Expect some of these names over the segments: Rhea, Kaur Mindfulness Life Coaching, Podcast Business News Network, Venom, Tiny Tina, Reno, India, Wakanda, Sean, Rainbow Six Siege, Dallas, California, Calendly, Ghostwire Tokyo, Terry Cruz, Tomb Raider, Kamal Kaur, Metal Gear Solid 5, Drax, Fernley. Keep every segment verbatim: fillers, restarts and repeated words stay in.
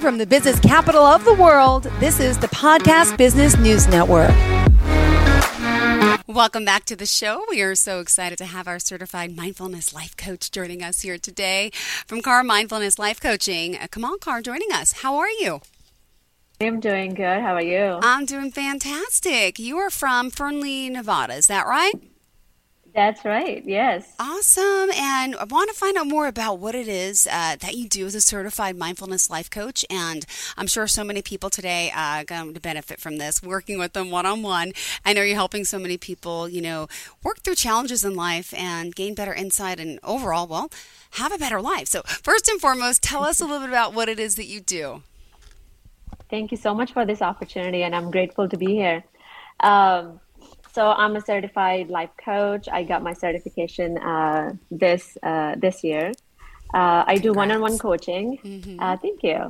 Broadcasting from the business capital of the world, this is the Podcast Business News Network. Welcome back to the show. We are so excited to have our certified mindfulness life coach joining us here today from Kaur Mindfulness Life Coaching. Kamal Kaur joining us. How are you? I'm doing good. How are you? I'm doing fantastic. You are from Fernley, Nevada. Is that right? That's right. Yes. Awesome. And I want to find out more about what it is uh, that you do as a certified mindfulness life coach. And I'm sure so many people today uh, are going to benefit from this, working with them one-on-one. I know you're helping so many people, you know, work through challenges in life and gain better insight and overall, well, have a better life. So first and foremost, tell us a little bit about what it is that you do. Thank you so much for this opportunity. And I'm grateful to be here. Um, So I'm a certified life coach. I got my certification uh, this uh, this year. Uh, I do one-on-one coaching. Mm-hmm. Uh, thank you.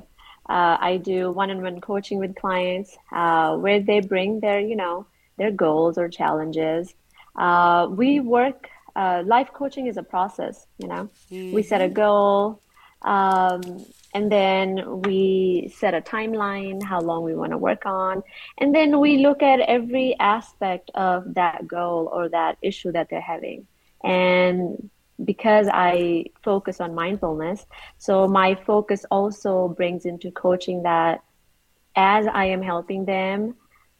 Uh, I do one-on-one coaching with clients uh, where they bring their, you know, their goals or challenges. Uh, we work. Uh, life coaching is a process. You know, mm-hmm. we set a goal, um, and then we set a timeline, how long we want to work on. And then we look at every aspect of that goal or that issue that they're having. And because I focus on mindfulness, so my focus also brings into coaching that as I am helping them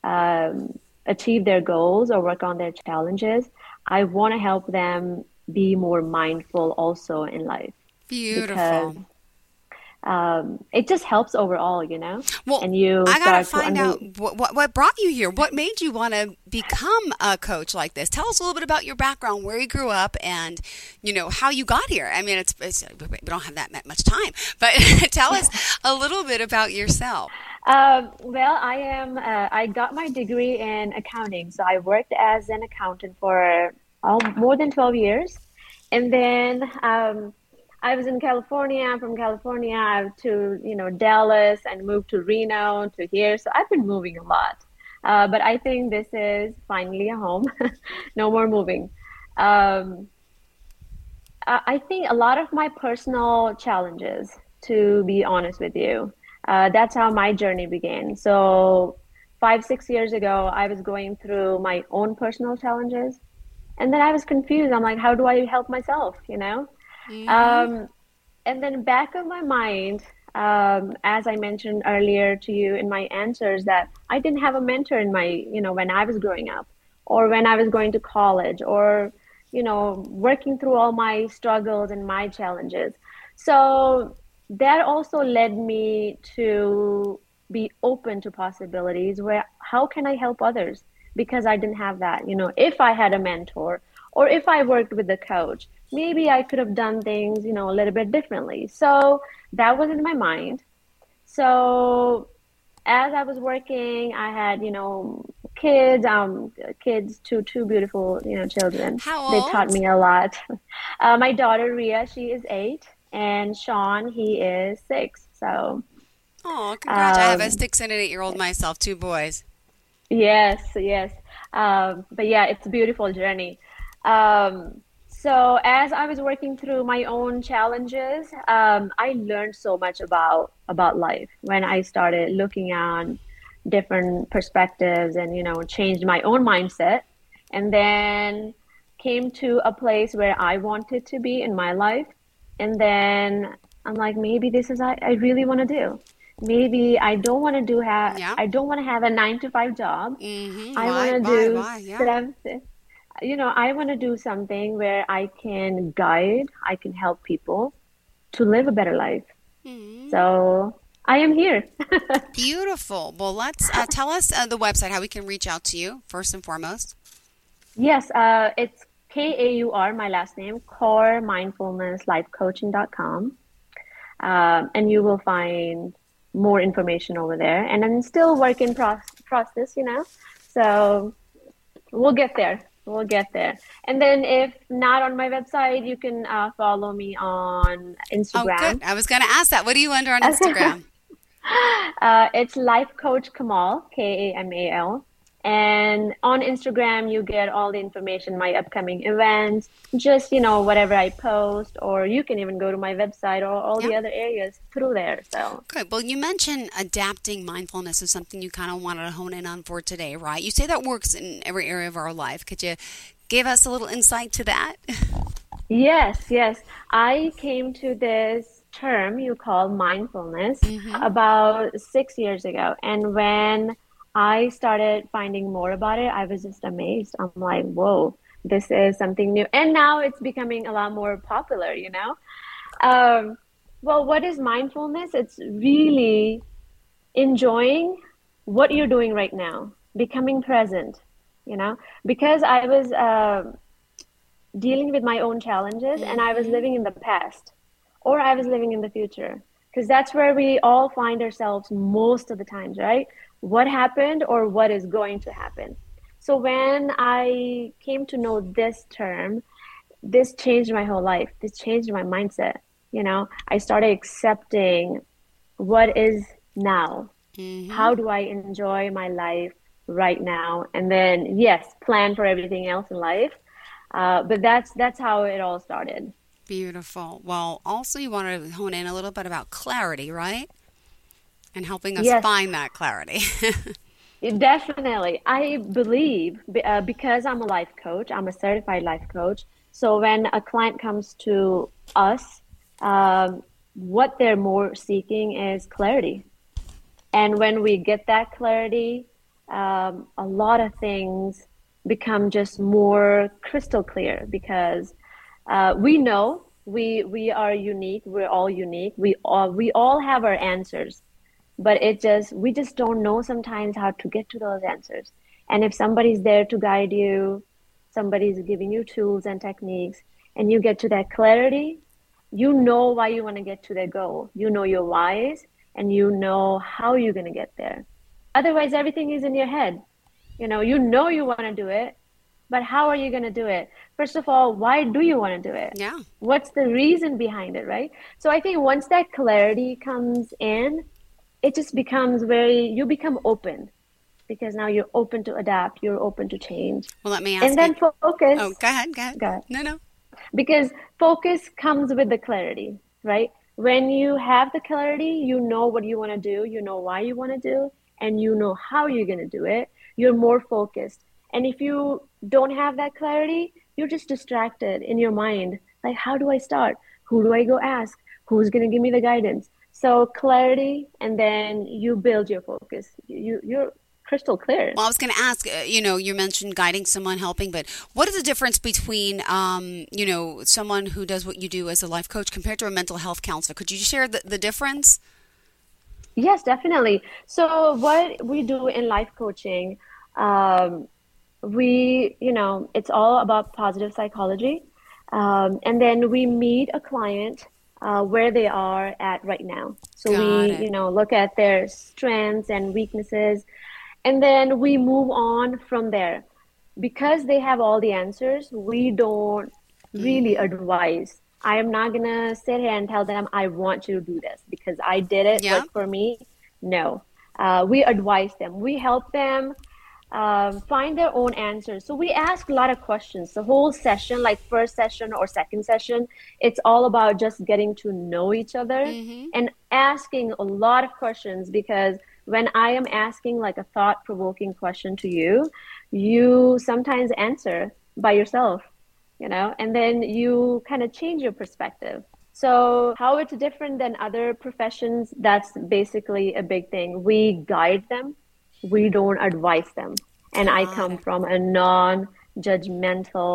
um, achieve their goals or work on their challenges, I want to help them be more mindful also in life. Beautiful. Um, it just helps overall, you know. Well, and you I gotta find to, I mean, out what, what what brought you here. What made you want to become a coach like this? Tell us a little bit about your background, where you grew up, and you know how you got here. I mean, it's, it's we don't have that much time, but tell us a little bit about yourself. Um, well, I am. Uh, I got my degree in accounting, so I worked as an accountant for all, more than twelve years, and then. Um, I was in California. I'm from California to, you know, Dallas and moved to Reno to here. So I've been moving a lot. Uh, but I think this is finally a home. No more moving. Um, I think a lot of my personal challenges, to be honest with you, uh, that's how my journey began. So five, six years ago, I was going through my own personal challenges. And then I was confused. I'm like, how do I help myself, you know? Mm-hmm. Um, and then back of my mind, um, as I mentioned earlier to you in my answers, that I didn't have a mentor in my, you know, when I was growing up or when I was going to college or, you know, working through all my struggles and my challenges. So that also led me to be open to possibilities where how can I help others? Because I didn't have that, you know, if I had a mentor or if I worked with a coach. Maybe I could have done things, you know, a little bit differently. So that was in my mind. So as I was working, I had, you know, kids, um, kids, two, two beautiful, you know, children. How old? They taught me a lot. Uh, my daughter, Rhea, she is eight, and Sean, he is six. So. Oh, congrats. Um, I have a six and an eight-year-old myself, two boys. Yes, yes. Um, but yeah, it's a beautiful journey. Um, So as I was working through my own challenges, um, I learned so much about about life when I started looking at different perspectives and, you know, changed my own mindset and then came to a place where I wanted to be in my life. And then I'm like, maybe this is what I really want to do. Maybe I don't want to do have yeah. I don't want to have a nine to five job. Mm-hmm. I want to do why, yeah. seven, You know, I want to do something where I can guide, I can help people to live a better life. Mm-hmm. So I am here. Beautiful. Well, let's uh, tell us uh, the website, how we can reach out to you first and foremost. Yes, uh, it's K A U R, my last name, core mindfulness life coaching dot com. Um, and you will find more information over there. And I'm still working in pro- process, you know, so we'll get there. We'll get there. And then if not on my website, you can uh, follow me on Instagram. Oh, good. I was going to ask that. What do you under on Instagram? uh, it's Life Coach Kamal, K A M A L. And on Instagram, you get all the information, my upcoming events, just, you know, whatever I post, or you can even go to my website or all yep. the other areas through there. So good. Well, you mentioned adapting mindfulness is something you kind of wanted to hone in on for today, right? You say that works in every area of our life. Could you give us a little insight to that? Yes, yes. I came to this term you call mindfulness mm-hmm. about six years ago. And when I started finding more about it, I was just amazed. I'm like, whoa, this is something new. And now it's becoming a lot more popular, you know? Um, well, what is mindfulness? It's really enjoying what you're doing right now, becoming present, you know? Because I was uh, dealing with my own challenges and I was living in the past or I was living in the future, because that's where we all find ourselves most of the times, right? What happened or what is going to happen. So when I came to know this term, this changed my whole life. This changed my mindset. You know, I started accepting what is now. Mm-hmm. How do I enjoy my life right now? And then, yes, plan for everything else in life. Uh, but that's that's how it all started. Beautiful. Well, also you want to hone in a little bit about clarity, right? And helping us yes. find that clarity. Definitely. I believe uh, because I'm a life coach, I'm a certified life coach. So when a client comes to us, um, what they're more seeking is clarity. And when we get that clarity, um, a lot of things become just more crystal clear, because uh, we know we we are unique. We're all unique. We all, we all have our answers. But it just, we just don't know sometimes how to get to those answers. And if somebody's there to guide you, somebody's giving you tools and techniques, and you get to that clarity, you know why you want to get to that goal. You know your whys, and you know how you're going to get there. Otherwise, everything is in your head. You know, you know you want to do it, but how are you going to do it? First of all, why do you want to do it? Yeah. What's the reason behind it, right? So I think once that clarity comes in, it just becomes very, you become open, because now you're open to adapt, you're open to change. Well, let me ask And then you. focus. Oh, go ahead, go ahead. Go ahead. No, no. Because focus comes with the clarity, right? When you have the clarity, you know what you want to do, you know why you want to do, and you know how you're going to do it. You're more focused. And if you don't have that clarity, you're just distracted in your mind. Like, how do I start? Who do I go ask? Who's going to give me the guidance? So clarity, and then you build your focus. You, you're crystal clear. Well, I was going to ask, you know, you mentioned guiding someone, helping, but what is the difference between, um, you know, someone who does what you do as a life coach compared to a mental health counselor? Could you share the, the difference? Yes, definitely. So what we do in life coaching, um, we, you know, it's all about positive psychology. Um, and then we meet a client Uh, where they are at right now. So Got we, it. you know, look at their strengths and weaknesses, and then we move on from there. Because they have all the answers, we don't really advise. I am not going to sit here and tell them, I want you to do this because I did it, yeah. but for me, no. Uh, we advise them. We help them uh, find their own answers. So we ask a lot of questions. The whole session, like first session or second session, it's all about just getting to know each other mm-hmm. and asking a lot of questions, because when I am asking like a thought-provoking question to you, you sometimes answer by yourself, you know, and then you kind of change your perspective. So how it's different than other professions, that's basically a big thing. We guide them. We don't advise them. And I come from a non-judgmental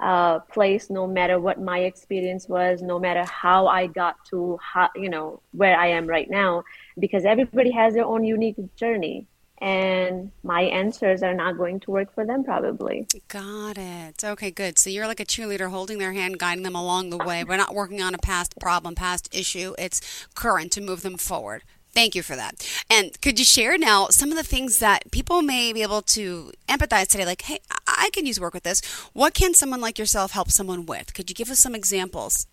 uh, place, no matter what my experience was, no matter how I got to, how, you know, where I am right now, because everybody has their own unique journey. And my answers are not going to work for them, probably. Got it. Okay, good. So you're like a cheerleader holding their hand, guiding them along the way. We're not working on a past problem, past issue. It's current to move them forward. Thank you for that. And could you share now some of the things that people may be able to empathize today? Like, hey, I can use work with this. What can someone like yourself help someone with? Could you give us some examples?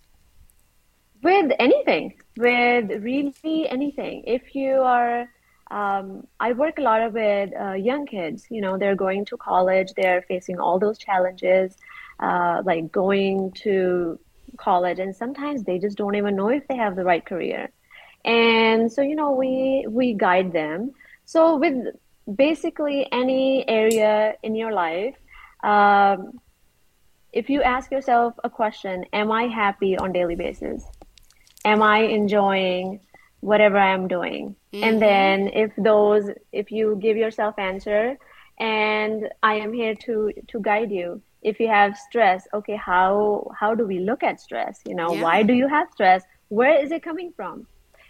With anything, with really anything. If you are um, I work a lot with uh, young kids. You know, they're going to college. They're facing all those challenges, uh, like going to college. And sometimes they just don't even know if they have the right career. And so, you know, we we guide them. So with basically any area in your life, um, if you ask yourself a question, am I happy on a daily basis? Am I enjoying whatever I am doing? Mm-hmm. And then if those, if you give yourself answer, and I am here to, to guide you. If you have stress, okay, how how do we look at stress? You know, yeah. Why do you have stress? Where is it coming from?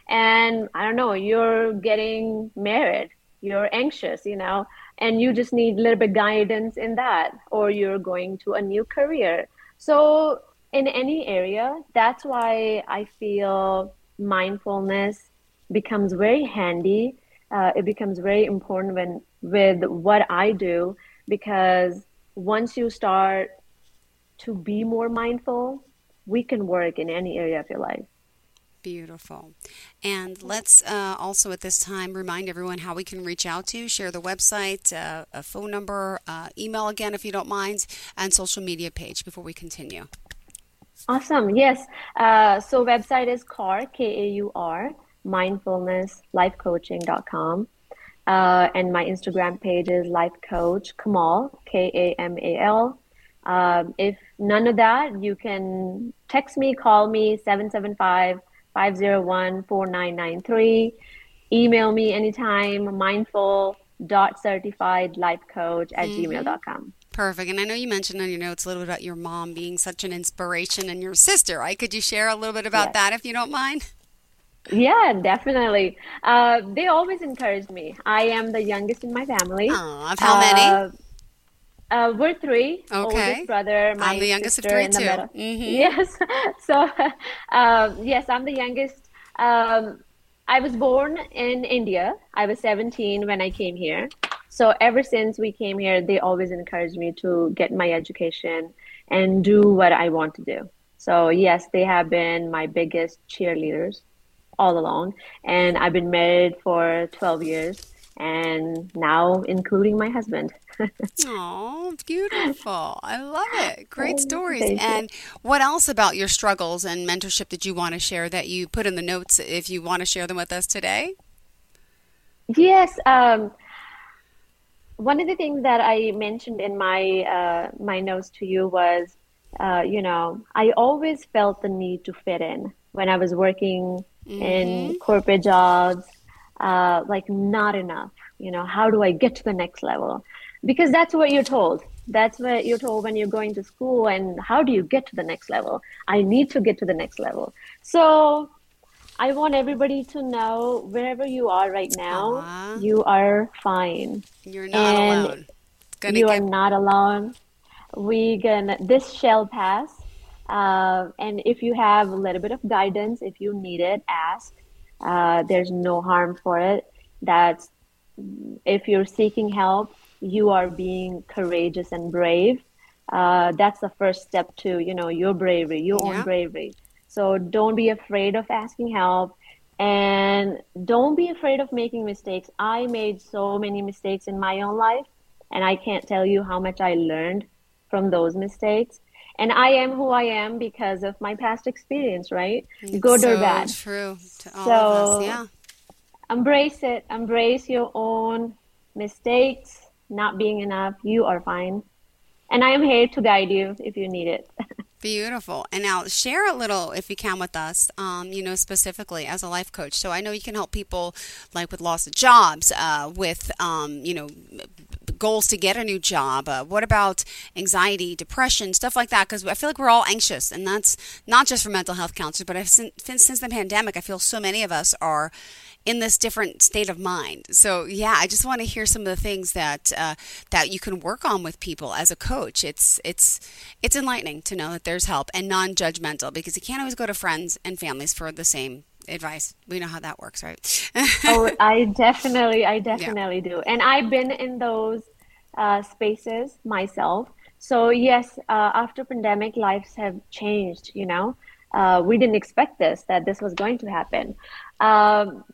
And I don't know, you're getting married, you're anxious, you know, and you just need a little bit guidance in that, or you're going to a new career. So in any area, that's why I feel mindfulness becomes very handy. Uh, it becomes very important when with what I do, because once you start to be more mindful, we can work in any area of your life. Beautiful. And let's uh, also at this time remind everyone how we can reach out to you, share the website, uh, a phone number, uh, email again, if you don't mind, and social media page before we continue. Awesome. Yes. Uh, so website is Kaur, K A U R, mindfulness life coaching dot com. Uh, and my Instagram page is Life Coach Kamal, K A M A L. Um, if none of that, you can text me, call me, seven seven five, five oh one, four nine nine three. Email me anytime, mindful dot certified life coach at mm-hmm. gmail dot com. Perfect. And I know you mentioned on your notes a little bit about your mom being such an inspiration and your sister, right? Could you share a little bit about yes. that, if you don't mind? Yeah, definitely. Uh, they always encouraged me. I am the youngest in my family. Oh, of how many? Uh, uh, we're three. Okay. Oldest brother, my I'm the youngest of three, too. Mm-hmm. Yes. So, uh, yes, I'm the youngest. Um, I was born in India. I was seventeen when I came here. So ever since we came here, they always encouraged me to get my education and do what I want to do. So, yes, they have been my biggest cheerleaders all along, and I've been married for twelve years, and now including my husband. Oh, beautiful. I love it. Great stories. Thank and you. What else about your struggles and mentorship did you want to share that you put in the notes if you want to share them with us today? Yes. Um, one of the things that I mentioned in my, uh, my notes to you was, uh, you know, I always felt the need to fit in when I was working mm-hmm. in corporate jobs, uh, like not enough, you know, how do I get to the next level? Because that's what you're told. That's what you're told when you're going to school. And how do you get to the next level? I need to get to the next level. So I want everybody to know, wherever you are right now, uh-huh. you are fine. You're not and alone. Gonna you get- are not alone. We gonna, this shall pass. Uh, and if you have a little bit of guidance, if you need it, ask. Uh, there's no harm for it. That's, if you're seeking help, you are being courageous and brave. Uh, that's the first step to, you know, your bravery, your yeah. own bravery. So don't be afraid of asking help, and don't be afraid of making mistakes. I made so many mistakes in my own life, and I can't tell you how much I learned from those mistakes. And I am who I am because of my past experience, right? It's good so or bad. True to all so of us, yeah. Embrace it. Embrace your own mistakes, not being enough. You are fine. And I am here to guide you if you need it. Beautiful. And now share a little, if you can, with us, um, you know, specifically as a life coach. So I know you can help people like with loss of jobs, uh, with, um, you know, goals to get a new job. Uh, what about anxiety, depression, stuff like that? Because I feel like we're all anxious, and that's not just for mental health counselors, but I've, since, since the pandemic, I feel so many of us are in this different state of mind. So yeah, I just want to hear some of the things that uh, that you can work on with people as a coach. It's it's it's enlightening to know that there's help and non-judgmental, because you can't always go to friends and families for the same advice. We know how that works, right? oh, I definitely, I definitely yeah. do. And I've been in those uh, spaces myself. So yes, uh, after pandemic, lives have changed, you know. Uh, we didn't expect this, that this was going to happen. Um,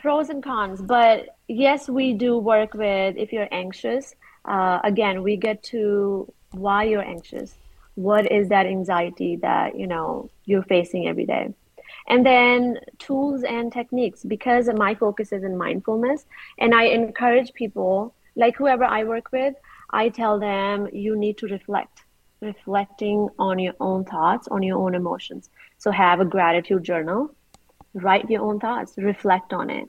pros and cons, but yes, we do work with, if you're anxious, uh, again, we get to why you're anxious. What is that anxiety that, you know, you're facing every day? And then tools and techniques, because my focus is in mindfulness, and I encourage people, like whoever I work with, I tell them you need to reflect, reflecting on your own thoughts, on your own emotions. So have a gratitude journal, write your own thoughts, reflect on it.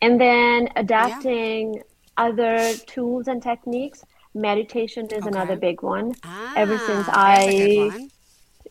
And then adapting yeah. other tools and techniques. Meditation is okay. another big one. Ah, ever since I, that's a good one.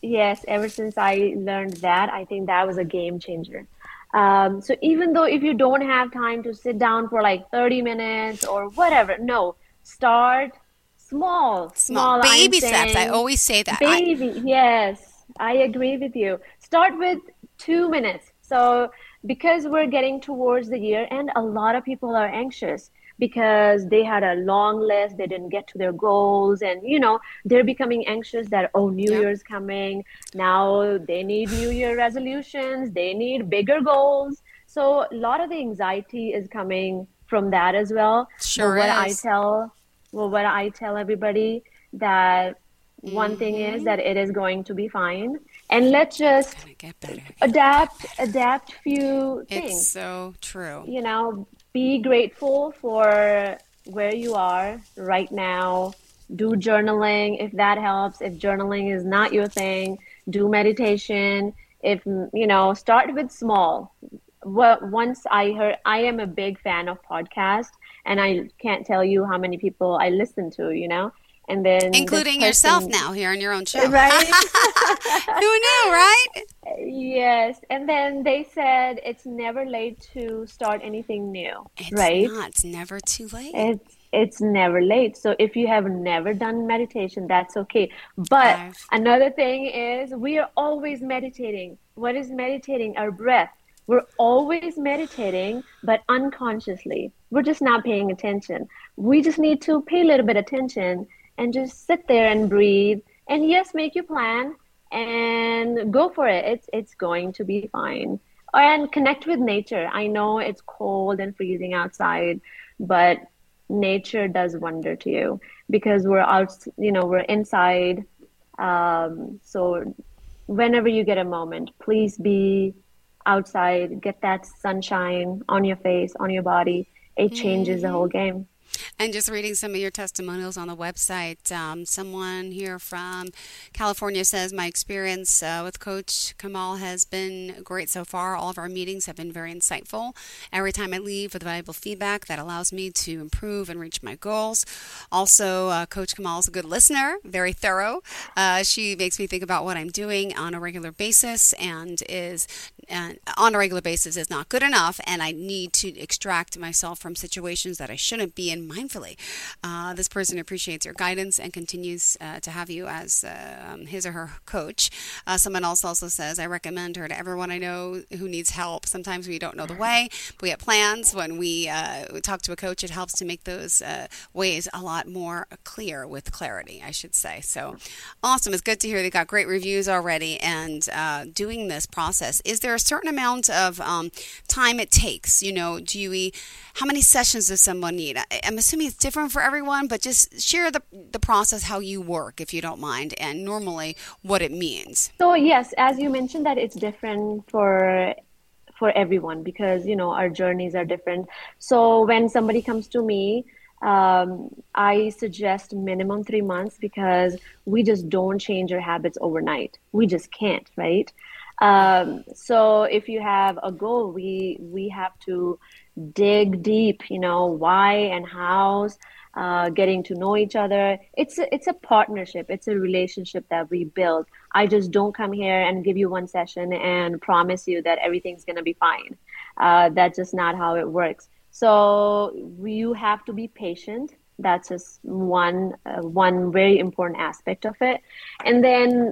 Yes, ever since I learned that, I think that was a game changer. Um, so even though if you don't have time to sit down for like thirty minutes or whatever, no, start small. Small, small baby steps. I always say that. Baby, I... yes, I agree with you. Start with two minutes. So because we're getting towards the year end, a lot of people are anxious because they had a long list, they didn't get to their goals, and you know, they're becoming anxious that, oh, New yep. Year's coming, now they need New Year resolutions, they need bigger goals. So a lot of the anxiety is coming from that as well. Sure but what is. I tell, well, what I tell everybody that mm-hmm. one thing is that it is going to be fine, and let's just get better, get adapt, better. adapt few things. It's so true. You know, be grateful for where you are right now. Do journaling if that helps. If journaling is not your thing, do meditation. If, you know, start with small. What once I heard, I am a big fan of podcasts, and I can't tell you how many people I listen to, you know, and then including person, yourself now here on your own show. Right? Who knew, right? Yes. And then they said it's never late to start anything new, it's right? It's not. It's never too late. It's, it's never late. So if you have never done meditation, that's okay. But uh, another thing is we are always meditating. What is meditating? Our breath. We're always meditating, but unconsciously. We're just not paying attention. We just need to pay a little bit of attention and just sit there and breathe. And yes, make your plan and go for it. It's it's going to be fine. And connect with nature. I know it's cold and freezing outside, but nature does wonder to you because we're out, you know, we're inside. Um, so whenever you get a moment, please be outside, get that sunshine on your face, on your body. It changes the whole game. And just reading some of your testimonials on the website, um, someone here from California says, my experience uh, with Coach Kamal has been great so far. All of our meetings have been very insightful. Every time I leave with valuable feedback that allows me to improve and reach my goals. Also, uh, Coach Kamal is a good listener, very thorough. Uh, she makes me think about what I'm doing on a regular basis and is and on a regular basis is not good enough, and I need to extract myself from situations that I shouldn't be in mindfully. Uh, this person appreciates your guidance and continues uh, to have you as uh, his or her coach. Uh, someone else also says, I recommend her to everyone I know who needs help. Sometimes we don't know the way, but we have plans. When we, uh, we talk to a coach, it helps to make those uh, ways a lot more clear with clarity, I should say. So awesome. It's good to hear they got great reviews already and uh, doing this process. Is there a certain amount of um, time it takes? You know, do you, how many sessions does someone need? I, I'm assuming it's different for everyone, but just share the the process, how you work, if you don't mind, and normally what it means. So yes, as you mentioned that it's different for for everyone because, you know, our journeys are different. So when somebody comes to me, um, I suggest minimum three months because we just don't change our habits overnight. We just can't, right? Um, so if you have a goal, we we have to dig deep, you know, why and hows, uh, getting to know each other. It's a, it's a partnership. It's a relationship that we build. I just don't come here and give you one session and promise you that everything's going to be fine. Uh, that's just not how it works. So you have to be patient. That's just one, uh, one very important aspect of it. And then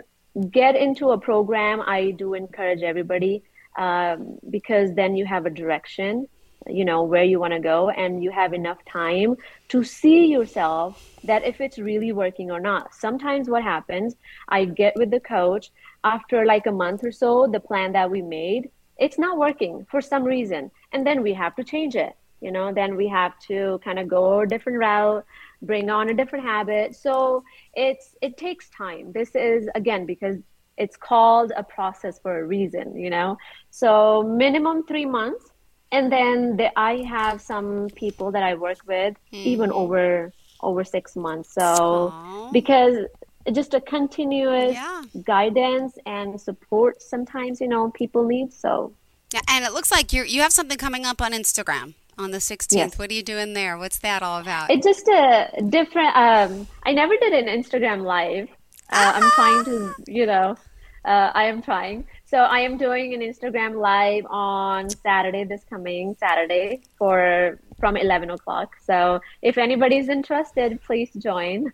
get into a program. I do encourage everybody um, because then you have a direction, you know, where you want to go, and you have enough time to see yourself that if it's really working or not. Sometimes what happens, I get with the coach after like a month or so, the plan that we made, it's not working for some reason. And then we have to change it. You know, then we have to kind of go a different route, bring on a different habit. So it's it takes time. This is, again, because it's called a process for a reason, you know. So minimum three months. And then the, I have some people that I work with mm-hmm. even over over six months. So Aww. Because just a continuous yeah. guidance and support sometimes, you know, people need. So yeah, and it looks like you you have something coming up on Instagram. On the sixteenth, yes. What are you doing there? What's that all about? It's just a different, um, I never did an Instagram live. Uh, I'm trying to, you know, uh, I am trying. So I am doing an Instagram live on Saturday, this coming Saturday for from eleven o'clock. So if anybody's interested, please join.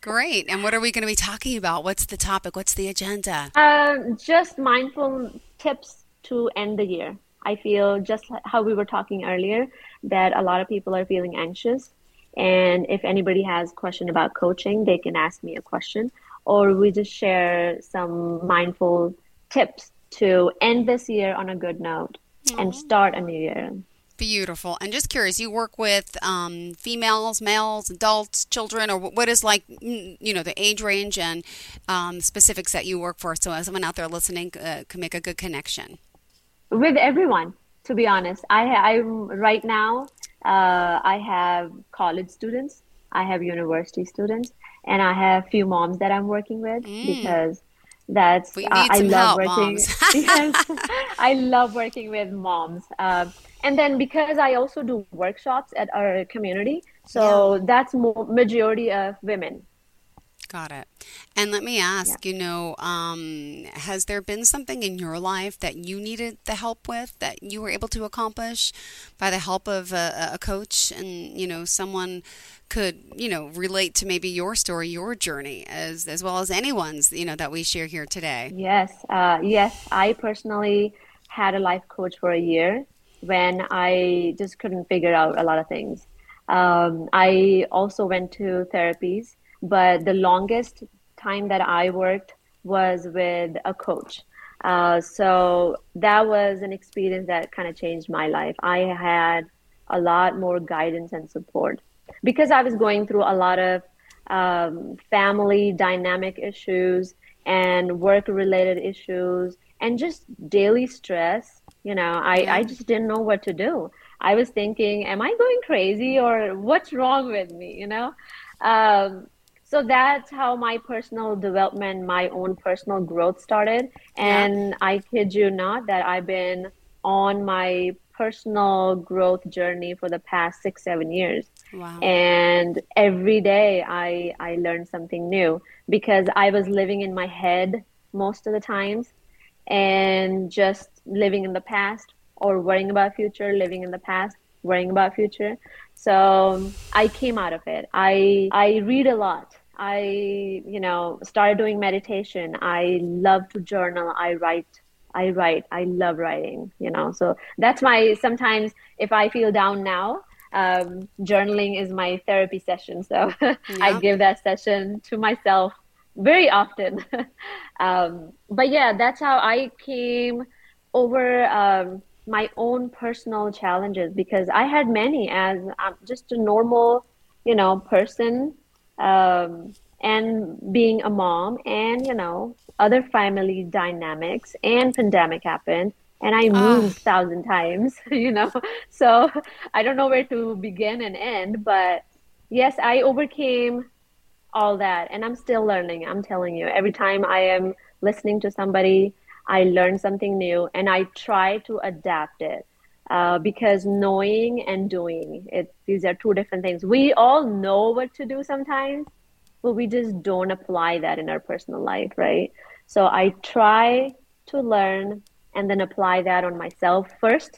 Great. And what are we going to be talking about? What's the topic? What's the agenda? Um, just mindful tips to end the year. I feel just how we were talking earlier that a lot of people are feeling anxious. And if anybody has a question about coaching, they can ask me a question, or we just share some mindful tips to end this year on a good note Aww. And start a new year. Beautiful. And just curious, you work with um, females, males, adults, children, or what is like, you know, the age range and um, specifics that you work for. So as someone out there listening uh, can make a good connection. With everyone, to be honest. I, I right now, uh, I have college students, I have university students, and I have few moms that I'm working with mm. because that's we need uh, I some love help, working. Moms. Yes, I love working with moms, uh, and then because I also do workshops at our community, so yeah. that's mo- majority of women. Got it. And let me ask, yeah. you know, um, has there been something in your life that you needed the help with that you were able to accomplish by the help of a, a coach? And, you know, someone could, you know, relate to maybe your story, your journey, as as well as anyone's, you know, that we share here today. Yes. Uh, yes. I personally had a life coach for a year when I just couldn't figure out a lot of things. Um, I also went to therapies. But the longest time that I worked was with a coach. Uh, so that was an experience that kind of changed my life. I had a lot more guidance and support because I was going through a lot of um, family dynamic issues and work-related issues and just daily stress. You know, I, I just didn't know what to do. I was thinking, am I going crazy or what's wrong with me, you know? Um, So that's how my personal development, my own personal growth started. And yeah. I kid you not that I've been on my personal growth journey for the past six, seven years. Wow. And every day I, I learned something new because I was living in my head most of the times and just living in the past or worrying about future, living in the past, worrying about future. So I came out of it. I I read a lot. I, you know, started doing meditation. I love to journal. I write. I write. I love writing, you know. So that's my, sometimes if I feel down now, um, journaling is my therapy session. So yeah. I give that session to myself very often. um, but yeah, that's how I came over um, my own personal challenges because I had many as um, just a normal, you know, person um, and being a mom and, you know, other family dynamics and pandemic happened and I moved a oh. thousand times, you know, so I don't know where to begin and end, but yes, I overcame all that and I'm still learning. I'm telling you, every time I am listening to somebody, I learn something new and I try to adapt it uh, because knowing and doing, it, these are two different things. We all know what to do sometimes, but we just don't apply that in our personal life, right? So I try to learn and then apply that on myself first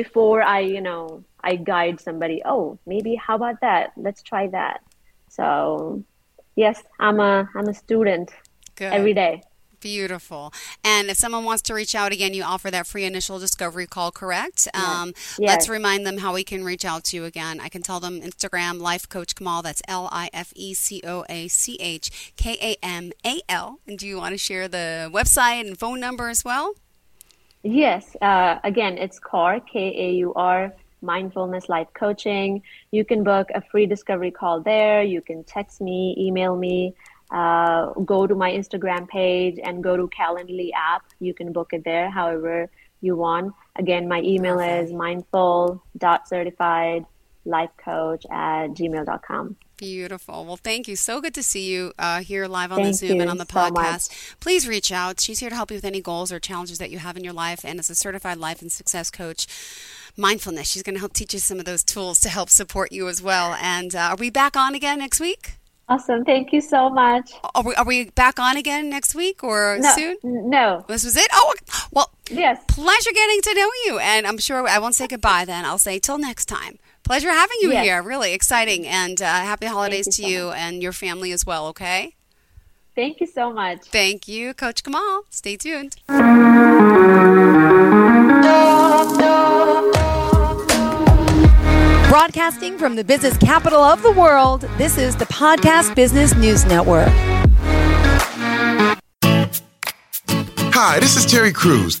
before I, you know, I guide somebody. Oh, maybe how about that? Let's try that. So yes, I'm a, I'm a student Good. Every day. Beautiful. And if someone wants to reach out again, you offer that free initial discovery call, correct? Yes. Um, yes. Let's remind them how we can reach out to you again. I can tell them Instagram, Life Coach Kamal. That's L I F E C O A C H K A M A L. And do you want to share the website and phone number as well? Yes. Uh, again, it's Kaur, K A U R, Mindfulness Life Coaching. You can book a free discovery call there. You can text me, email me, uh, go to my Instagram page and go to Calendly app. You can book it there, however you want. Again, my email awesome. is mindful dot certified life coach at gmail dot com. Beautiful. Well, thank you. So good to see you uh, here live on thank the Zoom and on the podcast. So please reach out. She's here to help you with any goals or challenges that you have in your life. And as a certified life and success coach, mindfulness, she's going to help teach you some of those tools to help support you as well. And uh, are we back on again next week? Awesome. Thank you so much. Are we, are we back on again next week or no, soon? No. This was it? Oh, well, yes. Pleasure getting to know you. And I'm sure I won't say goodbye then. I'll say till next time. Pleasure having you yes. here. Really exciting. And uh, happy holidays you to so you much. And your family as well, okay? Thank you so much. Thank you, Coach Kamal. Stay tuned. Broadcasting from the business capital of the world, this is the Podcast Business News Network. Hi, this is Terry Cruz,